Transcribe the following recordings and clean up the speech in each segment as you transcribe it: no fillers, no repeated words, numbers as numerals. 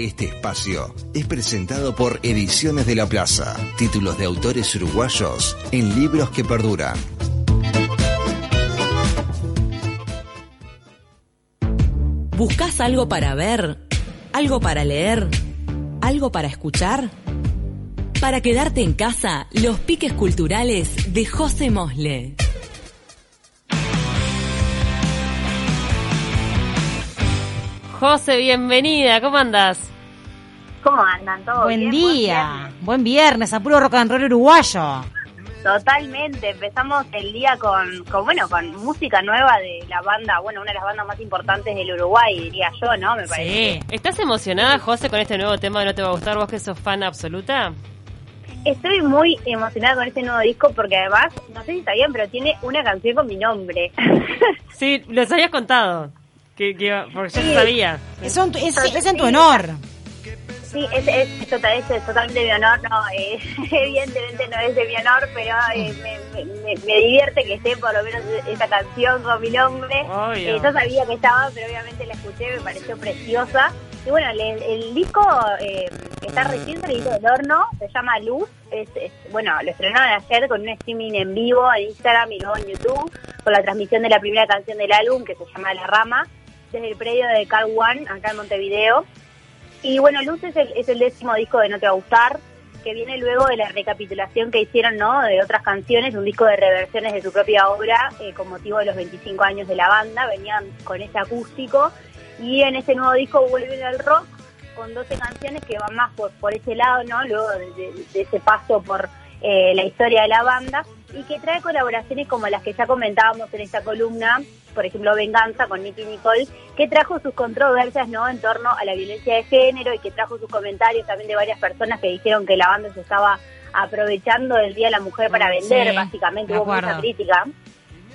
Este espacio es presentado por Ediciones de la Plaza, títulos de autores uruguayos en libros que perduran. ¿Buscás algo para ver? ¿Algo para leer? ¿Algo para escuchar? Para quedarte en casa, los piques culturales de José Mosle. José, bienvenida, ¿cómo andás? ¿Cómo andan todos? Buen día, buen viernes, a puro rock and roll uruguayo. Totalmente, empezamos el día con música nueva de la banda, bueno, una de las bandas más importantes del Uruguay, diría yo, ¿no? Me parece. Sí. ¿Estás emocionada, José, con este nuevo tema de No Te Va a Gustar? ¿Vos que sos fan absoluta? Estoy muy emocionada con este nuevo disco porque además, no sé si sabían, pero tiene una canción con mi nombre. Sí, los habías contado. Porque yo sí. Sabía. Es en tu honor. Sí, es totalmente mi honor. No, evidentemente no es de mi honor, pero me divierte que esté por lo menos esta canción con mi nombre. Yo sabía que estaba, pero obviamente la escuché, me pareció preciosa. Y bueno, el disco está recién salido del horno, se llama Luz. Bueno, lo estrenaron ayer con un streaming en vivo en Instagram y luego en YouTube, con la transmisión de la primera canción del álbum, que se llama La Rama, desde el predio de Car One, acá en Montevideo. Y bueno, Luz es el 10º disco de No Te Va a Gustar, que viene luego de la recapitulación que hicieron, ¿no?, de otras canciones, un disco de reversiones de su propia obra, con motivo de los 25 años de la banda. Venían con ese acústico. Y en este nuevo disco vuelven al rock con 12 canciones que van más por ese lado, ¿no? Luego de ese paso por la historia de la banda, y que trae colaboraciones como las que ya comentábamos en esta columna, por ejemplo Venganza con Nicki Nicole, que trajo sus controversias, ¿no?, en torno a la violencia de género, y que trajo sus comentarios también de varias personas que dijeron que la banda se estaba aprovechando del Día de la Mujer para vender, sí, básicamente hubo mucha crítica.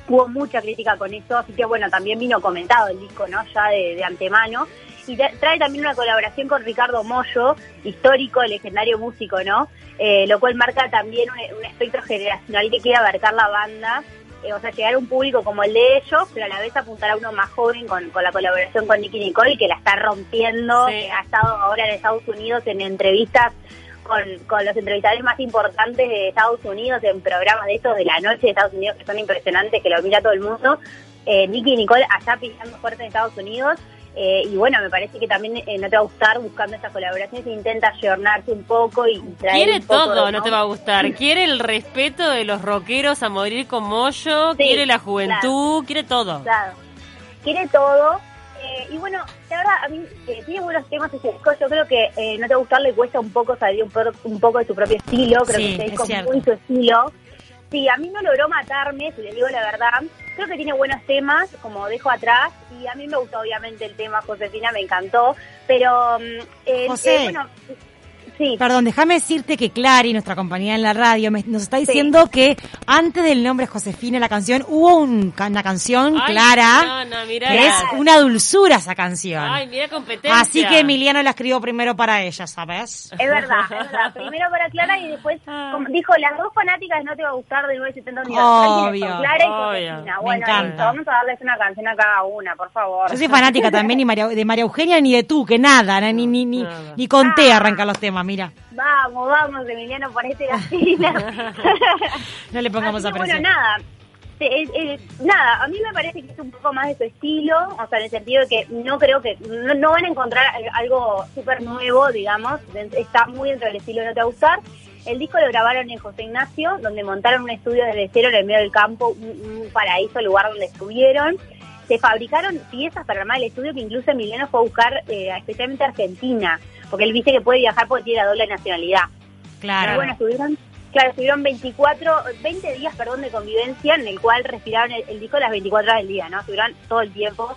Hubo mucha crítica con eso, así que bueno, también vino comentado el disco, ¿no?, ya de antemano. Y trae también una colaboración con Ricardo Mollo, histórico, legendario músico, ¿no? Lo cual marca también un espectro generacional que quiere abarcar la banda, o sea, llegar a un público como el de ellos, pero a la vez apuntar a uno más joven con la colaboración con Nicki Nicole, que la está rompiendo, sí, que ha estado ahora en Estados Unidos en entrevistas con los entrevistadores más importantes de Estados Unidos, en programas de estos de la noche de Estados Unidos que son impresionantes, que lo mira todo el mundo. Nicki Nicole allá pisando fuerte en Estados Unidos, y bueno, me parece que también No Te Va a Gustar, buscando esas colaboraciones, intenta ayornarse un poco y traer quiere un poco, todo, ¿no? No Te Va a Gustar, quiere el respeto de los rockeros a morir con Mollo, sí, quiere la juventud, claro, quiere todo. Claro, quiere todo. Y bueno, la verdad, a mí tiene buenos temas ese disco. Yo creo que No Te Va a Gustar le cuesta un poco salir un poco de su propio estilo. Creo, sí, que ese disco es muy su estilo. Sí, a mí no logró matarme, si les digo la verdad. Creo que tiene buenos temas, como Dejo Atrás. Y a mí me gustó obviamente el tema Josefina, me encantó. Pero, José, bueno, sí. Perdón, déjame decirte que Clary, nuestra compañera en la radio, nos está diciendo, sí, que antes del nombre Josefina, la canción, hubo una canción, ay, Clara, no, mirá, que es una dulzura esa canción. Ay, mirá, competencia. Así que Emiliano la escribió primero para ella, ¿sabes? Es verdad. Primero para Clara y después dijo, las dos fanáticas No Te Va a Gustar de 970 Obvio. Clara y Josefina. Bueno, vamos a darles una canción a cada una, por favor. Yo soy fanática también de María Eugenia, ni de tú, que nada, ni conté arrancar los temas. Mira. Vamos, Emiliano, ponete la fila. No le pongamos a presión. Bueno, nada, a mí me parece que es un poco más de su estilo, o sea, en el sentido de que no creo que, no van a encontrar algo súper nuevo, digamos, está muy dentro del estilo de No Te Va a Gustar. El disco lo grabaron en José Ignacio, donde montaron un estudio desde cero en el medio del campo, un paraíso, el lugar donde estuvieron. Se fabricaron piezas para armar el estudio, que incluso Emiliano fue a buscar, especialmente Argentina, porque él dice que puede viajar porque tiene la doble nacionalidad. Claro. Pero bueno, estuvieron 20 días, de convivencia, en el cual respiraron el disco las 24 horas del día, ¿no? Estuvieron todo el tiempo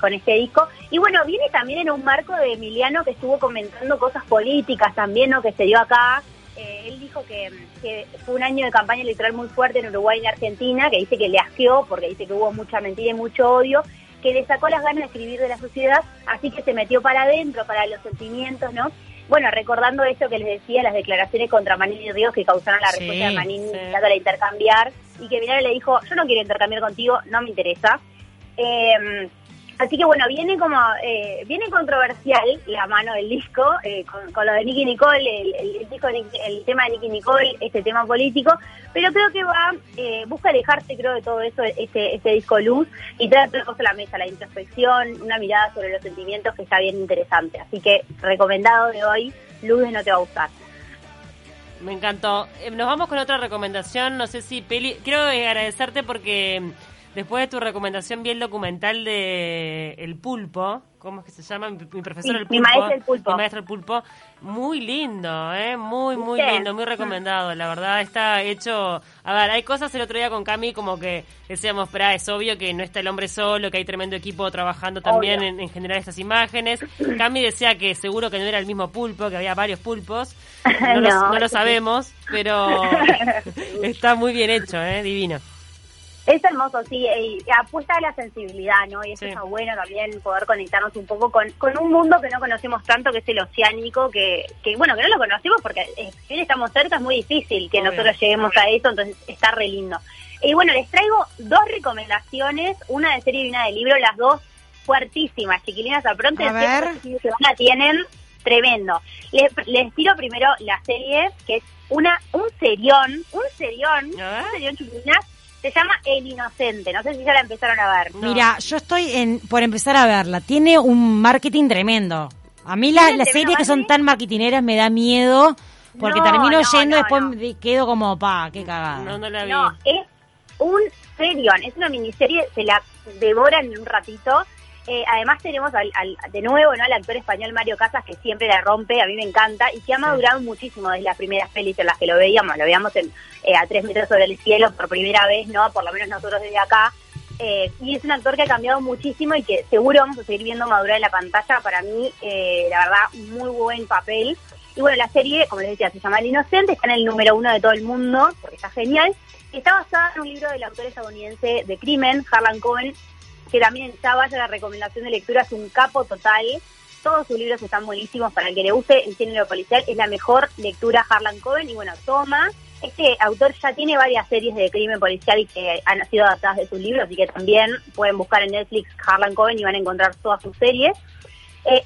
con este disco. Y bueno, viene también en un marco de Emiliano, que estuvo comentando cosas políticas también, ¿no?, que se dio acá. Él dijo que fue un año de campaña electoral muy fuerte en Uruguay y en Argentina, que dice que le asqueó porque dice que hubo mucha mentira y mucho odio, que le sacó las ganas de escribir de la sociedad, así que se metió para adentro, para los sentimientos, ¿no? Bueno, recordando eso que les decía, las declaraciones contra Manini Ríos que causaron la respuesta de Manini, dándole a intercambiar, y que Milano le dijo, yo no quiero intercambiar contigo, no me interesa. Así que bueno, viene como viene controversial la mano del disco, con lo de Nicki Nicole, el tema de Nicki Nicole, este tema político, pero creo que va, busca alejarse creo de todo eso, este disco Luz, y trae otra cosa a la mesa, la introspección, una mirada sobre los sentimientos que está bien interesante. Así que recomendado de hoy, Luz de No Te Va a Gustar. Me encantó. Nos vamos con otra recomendación, no sé si peli... Quiero agradecerte porque... Después de tu recomendación vi el documental de El Pulpo, ¿cómo es que se llama? Mi profesor sí, El Pulpo. Mi maestra El Pulpo. Mi maestra El Pulpo. Muy lindo, ¿eh? Muy, muy lindo, muy recomendado. La verdad está hecho... A ver, hay cosas el otro día con Cami como que decíamos, pero es obvio que no está el hombre solo, que hay tremendo equipo trabajando también en generar estas imágenes. Cami decía que seguro que no era el mismo pulpo, que había varios pulpos. No lo sabemos, pero está muy bien hecho, ¿eh? Divino. Es hermoso, sí, apuesta a la sensibilidad, ¿no? Y eso está bueno también, poder conectarnos un poco con un mundo que no conocemos tanto, que es el oceánico, que no lo conocemos porque si bien estamos cerca es muy difícil que nosotros lleguemos a eso, entonces está re lindo. Y bueno, les traigo dos recomendaciones, una de serie y una de libro, las dos fuertísimas, chiquilinas, se van a tienen tremendo. Les tiro primero la serie, que es un serión, chiquilinas. Se llama El Inocente, no sé si ya la empezaron a ver. No. Mira, yo estoy por empezar a verla, tiene un marketing tremendo. A mí las series que son tan marketineras me da miedo, porque termino yendo, después quedo como, qué cagada. No la vi. No, es un serión, es una miniserie, se la devoran en un ratito. Además tenemos de nuevo, ¿no?, al actor español Mario Casas, que siempre la rompe, a mí me encanta, y que ha madurado muchísimo desde las primeras pelis en las que lo veíamos a 3 metros sobre el cielo por primera vez, ¿no?, por lo menos nosotros desde acá, y es un actor que ha cambiado muchísimo y que seguro vamos a seguir viendo madurar en la pantalla. Para mí, la verdad, muy buen papel. Y bueno, la serie, como les decía, se llama El Inocente, está en el número 1 de todo el mundo, porque está genial. Está basada en un libro del autor estadounidense de crimen, Harlan Coben, que también ya vaya la recomendación de lectura, es un capo total. Todos sus libros están buenísimos, para el que le guste el género policial, es la mejor lectura Harlan Coben. Y bueno, este autor ya tiene varias series de crimen policial que han sido adaptadas de sus libros, así que también pueden buscar en Netflix Harlan Coben y van a encontrar todas sus series.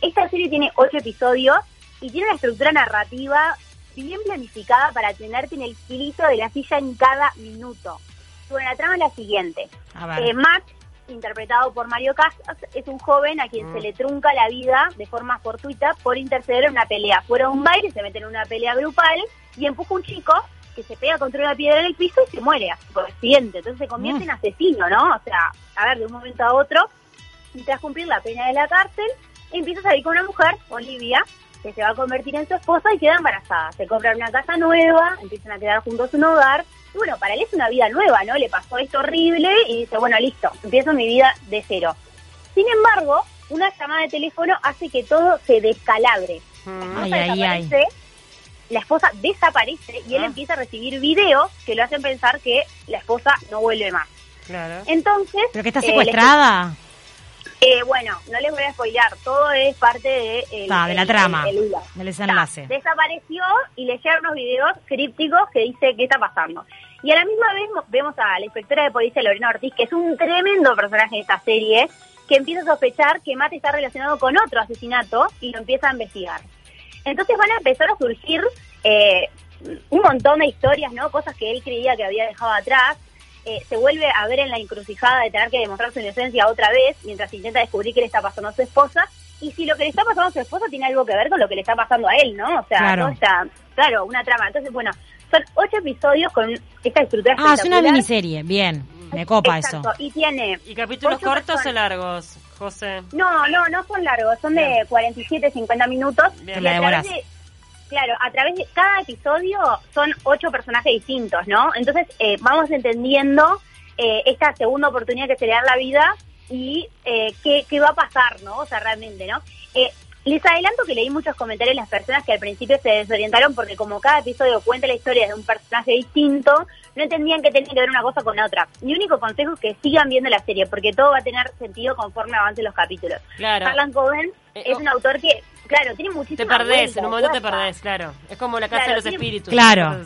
Esta serie tiene 8 episodios y tiene una estructura narrativa bien planificada para tenerte en el filito de la silla en cada minuto. Bueno, la trama es la siguiente. Matt, interpretado por Mario Casas, es un joven a quien se le trunca la vida de forma fortuita por interceder en una pelea. Fuera a un baile, se mete en una pelea grupal y empuja a un chico que se pega contra una piedra en el piso y se muere por accidente. Entonces se convierte en asesino, ¿no? O sea, a ver, de un momento a otro, y tras cumplir la pena de la cárcel, empieza a salir con una mujer, Olivia, que se va a convertir en su esposa y queda embarazada. Se compran una casa nueva, empiezan a quedar juntos en un hogar. Y bueno, para él es una vida nueva, ¿no? Le pasó esto horrible y dice, bueno, listo, empiezo mi vida de cero. Sin embargo, una llamada de teléfono hace que todo se descalabre. La esposa desaparece y él empieza a recibir videos que lo hacen pensar que la esposa no vuelve más. Claro. Entonces... ¿Pero que está secuestrada? No les voy a spoilear, todo es parte de la trama, del desenlace. Desapareció y le llegan unos videos crípticos que dice qué está pasando. Y a la misma vez vemos a la inspectora de policía Lorena Ortiz, que es un tremendo personaje en esta serie, que empieza a sospechar que Matt está relacionado con otro asesinato y lo empieza a investigar. Entonces van a empezar a surgir un montón de historias, ¿no? Cosas que él creía que había dejado atrás. Se vuelve a ver en la encrucijada de tener que demostrar su inocencia otra vez, mientras intenta descubrir qué le está pasando a su esposa, y si lo que le está pasando a su esposa tiene algo que ver con lo que le está pasando a él, ¿no? O sea, una trama. Entonces, bueno, son 8 episodios con esta estructura espectacular. Es una miniserie, bien, me copa. Exacto. Eso. ¿Y capítulos cortos o largos, José? No son largos, son de 47, 50 minutos. Bien, la devorás. Claro, a través de cada episodio son 8 personajes distintos, ¿no? Entonces vamos entendiendo esta segunda oportunidad que se le da la vida y qué va a pasar, ¿no? O sea, realmente, ¿no? Les adelanto que leí muchos comentarios de las personas que al principio se desorientaron porque como cada episodio cuenta la historia de un personaje distinto, no entendían que tenía que ver una cosa con la otra. Mi único consejo es que sigan viendo la serie, porque todo va a tener sentido conforme avancen los capítulos. Claro. Harlan Coben es un autor que, claro, tiene muchísima vuelta. Te perdés, claro. Es como la casa de los espíritus. Claro.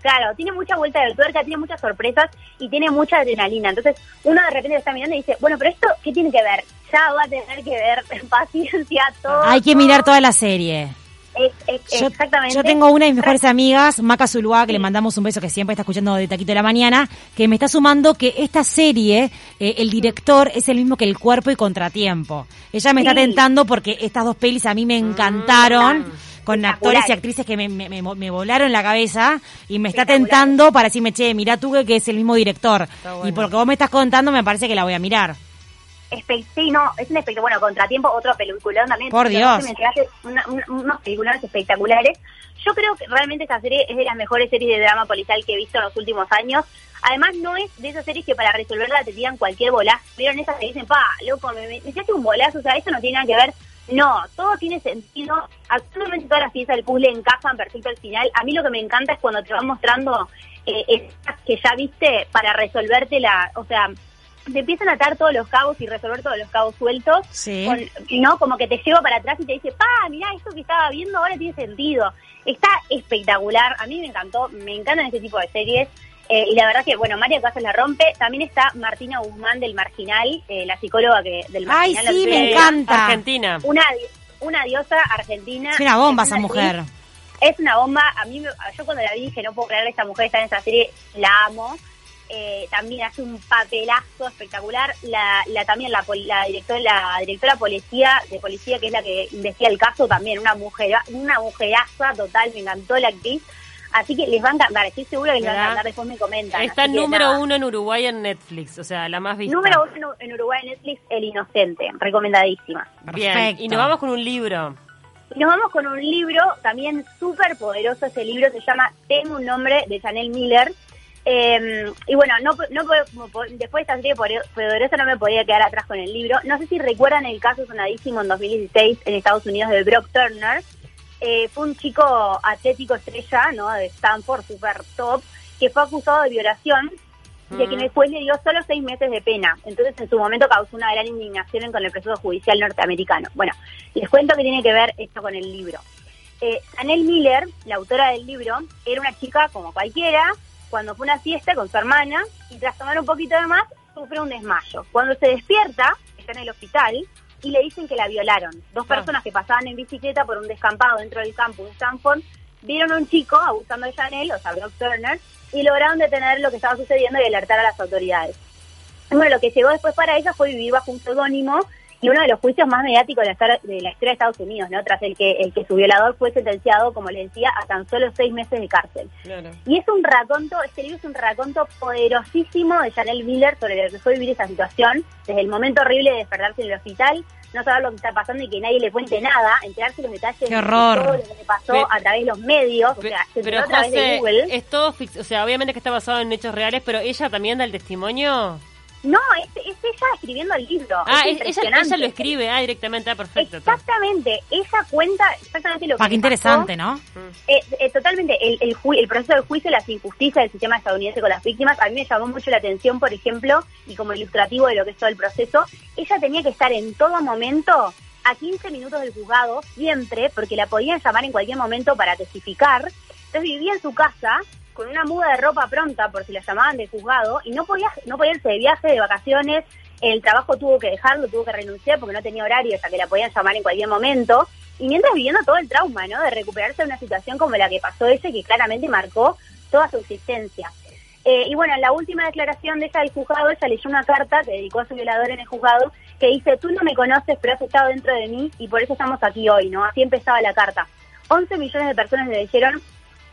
Claro, tiene mucha vuelta de tuerca, tiene muchas sorpresas y tiene mucha adrenalina. Entonces, uno de repente lo está mirando y dice, bueno, pero ¿esto qué tiene que ver? ya va a tener que ver paciencia todo. Hay que mirar toda la serie. Exactamente. Yo tengo una de mis mejores amigas, Maca Zuluá, que le mandamos un beso, que siempre está escuchando de Taquito de la Mañana, que me está sumando que esta serie, el director es el mismo que El Cuerpo y Contratiempo. Ella me está tentando porque estas dos pelis a mí me encantaron, con actores y actrices que me volaron la cabeza, y me está tentando para decirme, che, mirá tú que es el mismo director. Bueno. Y porque vos me estás contando, me parece que la voy a mirar. Sí, no, es un espectáculo. Bueno, Contratiempo, otro peliculón también. Por Dios. Unos peliculones espectaculares. Yo creo que realmente esta serie es de las mejores series de drama policial que he visto en los últimos años. Además, no es de esas series que para resolverla te tiran cualquier bolazo. Vieron esas que dicen, pa, loco, me hiciste un bolazo, o sea, eso no tiene nada que ver. No, todo tiene sentido. Absolutamente todas las piezas del puzzle encajan perfecto al final. A mí lo que me encanta es cuando te van mostrando esas que ya viste para resolvértela, o sea, te empiezan a atar todos los cabos y resolver todos los cabos sueltos, sí. ¿No? Como que te lleva para atrás y te dice, pa, mirá, esto que estaba viendo ahora tiene sentido. Está espectacular, a mí me encantó, me encantan este tipo de series, y la verdad que, bueno, Mario Casas la rompe. También está Martina Gusman del Marginal, la psicóloga del Marginal. ¡Ay, sí, me encanta! Argentina. Una diosa argentina. Es una bomba esa mujer. Es una bomba, a mí, yo cuando la vi dije, no puedo creer que esta mujer está en esa serie, la amo. También hace un papelazo espectacular. La directora de policía, que es la que investiga el caso, también una mujeraza total. Me encantó la actriz, así que les va a encantar, estoy segura que les va a encantar. Después me comentan. Está número 1 en Uruguay en Netflix, o sea, la más vista. Número 1 en Uruguay en Netflix, El Inocente, recomendadísima. Bien, y nos vamos con un libro. También súper poderoso ese libro, se llama Tengo un nombre, de Chanel Miller. Y bueno, no, después de esta serie poderosa no me podía quedar atrás con el libro. No sé si recuerdan el caso sonadísimo en 2016 en Estados Unidos de Brock Turner. Fue un chico atlético estrella, ¿no?, de Stanford, super top, que fue acusado de violación, de quien el juez le dio solo 6 meses de pena. Entonces, en su momento causó una gran indignación con el proceso judicial norteamericano. Bueno, les cuento que tiene que ver esto con el libro. Chanel Miller, la autora del libro, era una chica como cualquiera. Cuando fue a una fiesta con su hermana y tras tomar un poquito de más, sufre un desmayo. Cuando se despierta, está en el hospital y le dicen que la violaron. Dos personas que pasaban en bicicleta por un descampado dentro del campus de Stanford vieron a un chico abusando de Chanel, o sea, Brock Turner, y lograron detener lo que estaba sucediendo y alertar a las autoridades. Bueno, lo que llegó después para ella fue vivir bajo un pseudónimo y uno de los juicios más mediáticos de la historia de Estados Unidos, ¿no?, tras el que su violador fue sentenciado, como les decía, a tan solo 6 meses de cárcel. Claro. Y es un raconto, este libro es un raconto poderosísimo de Chanel Miller sobre lo que fue vivir esa situación, desde el momento horrible de despertarse en el hospital, no saber lo que está pasando y que nadie le cuente nada, enterarse los detalles de todo lo que le pasó a través de los medios, o sea, se enteró a través de Google. Es todo o sea, obviamente que está basado en hechos reales, pero ella también da el testimonio. No, es ella escribiendo el libro. Ah, es impresionante. Ella lo escribe directamente, perfecto. Exactamente, ella cuenta exactamente lo que pasó. Qué interesante, ¿no? Totalmente, el proceso del juicio, las injusticias del sistema estadounidense con las víctimas, a mí me llamó mucho la atención, por ejemplo, y como ilustrativo de lo que es todo el proceso, ella tenía que estar en todo momento a 15 minutos del juzgado, siempre, porque la podían llamar en cualquier momento para testificar. Entonces vivía en su casa con una muda de ropa pronta por si la llamaban del juzgado, y no podía irse de viaje, de vacaciones, el trabajo tuvo que dejarlo, tuvo que renunciar porque no tenía horario, o sea que la podían llamar en cualquier momento, y mientras viviendo todo el trauma, ¿no?, de recuperarse de una situación como la que pasó ella, que claramente marcó toda su existencia. Y bueno, en la última declaración de ella del juzgado, ella leyó una carta que dedicó a su violador en el juzgado, que dice, tú no me conoces, pero has estado dentro de mí, y por eso estamos aquí hoy, ¿no? Así empezaba la carta. 11 millones de personas le leyeron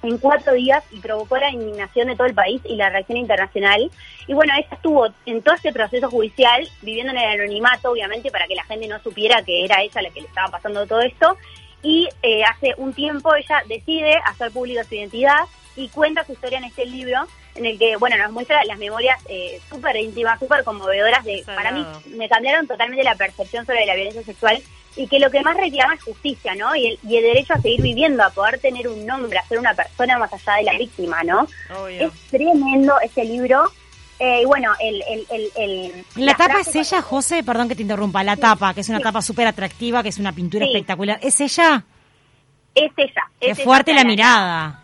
en 4 días y provocó la indignación de todo el país y la reacción internacional. Y bueno, ella estuvo en todo este proceso judicial viviendo en el anonimato, obviamente, para que la gente no supiera que era ella la que le estaba pasando todo esto. Y hace un tiempo ella decide hacer pública su identidad y cuenta su historia en este libro, en el que, bueno, nos muestra las memorias súper íntimas, súper conmovedoras. Para mí me cambiaron totalmente la percepción sobre la violencia sexual, y que lo que más reclama es justicia, ¿no? Y el derecho a seguir viviendo, a poder tener un nombre, a ser una persona más allá de la víctima, ¿no? Oh, yeah. Es tremendo ese libro. Y bueno, la tapa es ella, José, perdón que te interrumpa, la tapa, que es una tapa súper atractiva, que es una pintura espectacular. ¿Es ella? Es ella. Es fuerte ella, la mirada.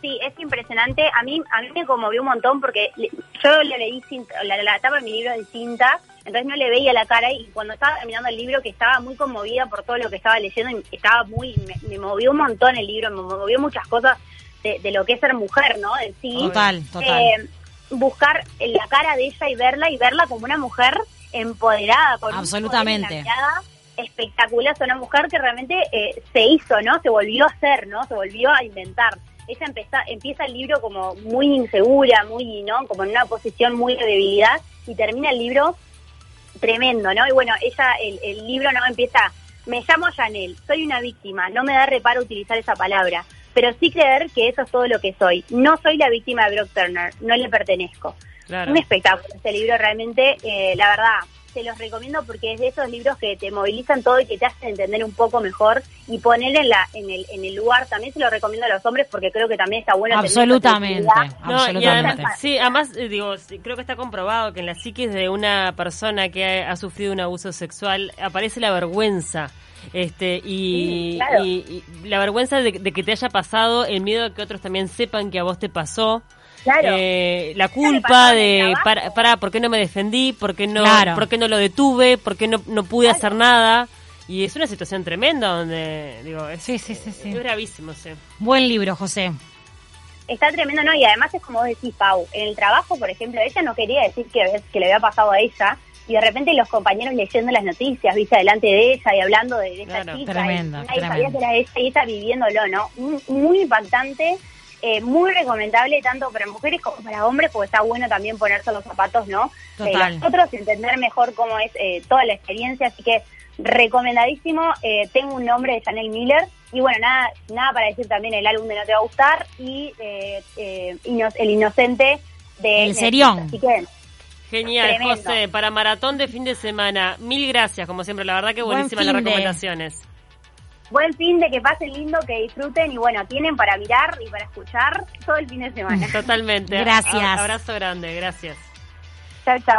Sí, es impresionante. A mí me conmovió un montón porque yo la leí, la tapa de mi libro es distinta. entonces no le veía la cara, y cuando estaba terminando el libro, que estaba muy conmovida por todo lo que estaba leyendo, estaba muy, me movió un montón el libro, me movió muchas cosas de lo que es ser mujer, ¿no? En sí, total. Buscar la cara de ella y verla como una mujer empoderada, con absolutamente espectacular, una mujer que realmente se hizo, ¿no? Se volvió a hacer, ¿no? Se volvió a inventar. Ella empieza el libro como muy insegura, muy, ¿no? Como en una posición muy de debilidad, y termina el libro tremendo, ¿no? Y bueno, ella, el libro, ¿no? Empieza: me llamo Chanel, soy una víctima, no me da reparo utilizar esa palabra, pero sí creer que eso es todo lo que soy. No soy la víctima de Brock Turner, no le pertenezco. Claro. Un espectáculo este libro, realmente, la verdad, se los recomiendo porque es de esos libros que te movilizan todo y que te hacen entender un poco mejor y poner en el lugar. También se lo recomiendo a los hombres porque creo que también está bueno. Absolutamente, absolutamente. No, sí, además, digo, creo que está comprobado que en la psiquis de una persona que ha sufrido un abuso sexual aparece la vergüenza. Sí, claro. y la vergüenza de que te haya pasado, el miedo a que otros también sepan que a vos te pasó. Claro. La culpa de ¿por qué no me defendí? ¿Por qué no? Claro. ¿Por qué no lo detuve? ¿Por qué no pude hacer nada? Y es una situación tremenda donde digo, es gravísimo, sí. Buen libro, José. Está tremendo, ¿no? Y además es como vos decís, Pau, en el trabajo, por ejemplo, ella no quería decir que le había pasado a ella, y de repente los compañeros leyendo las noticias, viste, delante de ella y hablando de esa chica, tremendo, y sabía que era ella y ella viviéndolo, ¿no? Muy impactante. Muy recomendable tanto para mujeres como para hombres, porque está bueno también ponerse los zapatos, ¿no? Total. Nosotros entender mejor cómo es toda la experiencia, así que recomendadísimo. Tengo un nombre de Chanel Miller, y bueno, nada para decir también el álbum de No Te Va a Gustar y El Inocente de El Serión. Así que, genial, tremendo. José, para maratón de fin de semana, mil gracias, como siempre, la verdad que buenísimas las recomendaciones. Buen fin de, que pasen lindo, que disfruten, y bueno, tienen para mirar y para escuchar todo el fin de semana. Totalmente. Gracias. Abrazo grande, gracias. Chao, chao.